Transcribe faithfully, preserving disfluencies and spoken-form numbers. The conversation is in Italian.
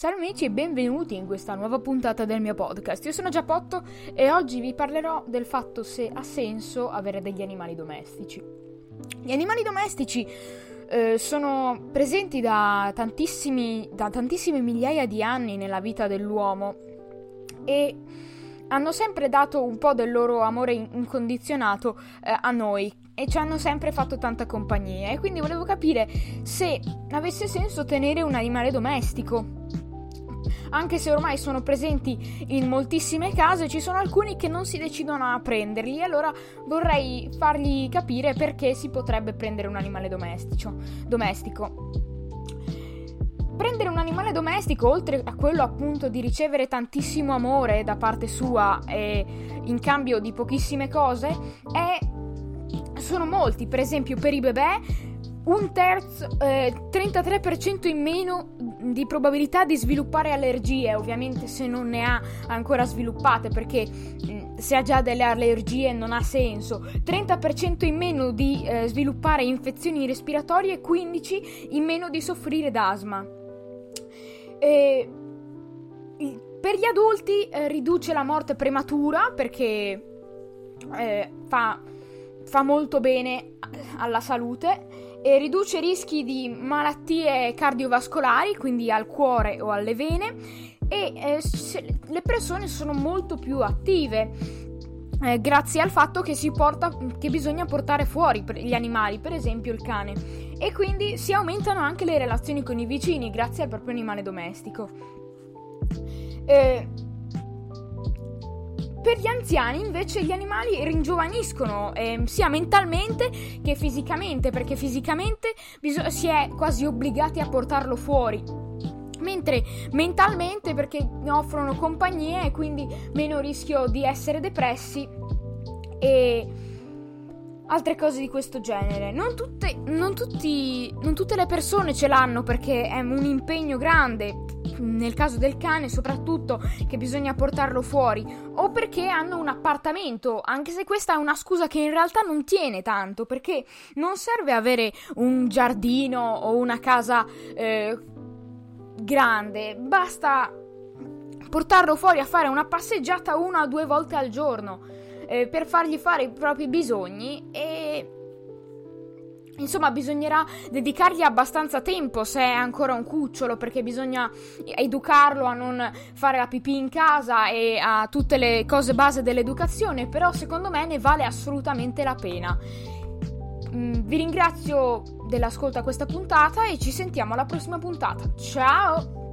Ciao amici e benvenuti in questa nuova puntata del mio podcast. Io sono Giappotto e oggi vi parlerò del fatto se ha senso avere degli animali domestici. Gli animali domestici eh, sono presenti da tantissimi, da tantissime migliaia di anni nella vita dell'uomo e hanno sempre dato un po' del loro amore incondizionato eh, a noi e ci hanno sempre fatto tanta compagnia, e quindi volevo capire se avesse senso tenere un animale domestico. Anche se ormai sono presenti in moltissime case, ci sono alcuni che non si decidono a prenderli, e allora vorrei fargli capire perché si potrebbe prendere un animale domestico. domestico. Prendere un animale domestico, oltre a quello appunto di ricevere tantissimo amore da parte sua e in cambio di pochissime cose, è... sono molti. Per esempio, per i bebè un terzo, eh, trentatré per cento in meno di probabilità di sviluppare allergie, ovviamente se non ne ha ancora sviluppate, perché se ha già delle allergie non ha senso. trenta per cento in meno di eh, sviluppare infezioni respiratorie e quindici per cento in meno di soffrire d'asma. E per gli adulti eh, riduce la morte prematura, perché eh, fa, fa molto bene alla salute. E riduce rischi di malattie cardiovascolari, quindi al cuore o alle vene, e eh, le persone sono molto più attive eh, grazie al fatto che si porta che bisogna portare fuori gli animali, per esempio il cane, e quindi si aumentano anche le relazioni con i vicini grazie al proprio animale domestico. eh, Per gli anziani invece gli animali ringiovaniscono eh, sia mentalmente che fisicamente, perché fisicamente bis- si è quasi obbligati a portarlo fuori, mentre mentalmente perché offrono compagnia e quindi meno rischio di essere depressi e altre cose di questo genere. Non tutte, non tutti, non tutte le persone ce l'hanno, perché è un impegno grande. Nel caso del cane soprattutto, che bisogna portarlo fuori, o perché hanno un appartamento, anche se questa è una scusa che in realtà non tiene tanto, perché non serve avere un giardino o una casa eh, grande, basta portarlo fuori a fare una passeggiata una o due volte al giorno eh, per fargli fare i propri bisogni. E insomma, bisognerà dedicargli abbastanza tempo se è ancora un cucciolo, perché bisogna educarlo a non fare la pipì in casa e a tutte le cose base dell'educazione, però secondo me ne vale assolutamente la pena. Mm, vi ringrazio dell'ascolto a questa puntata e ci sentiamo alla prossima puntata. Ciao!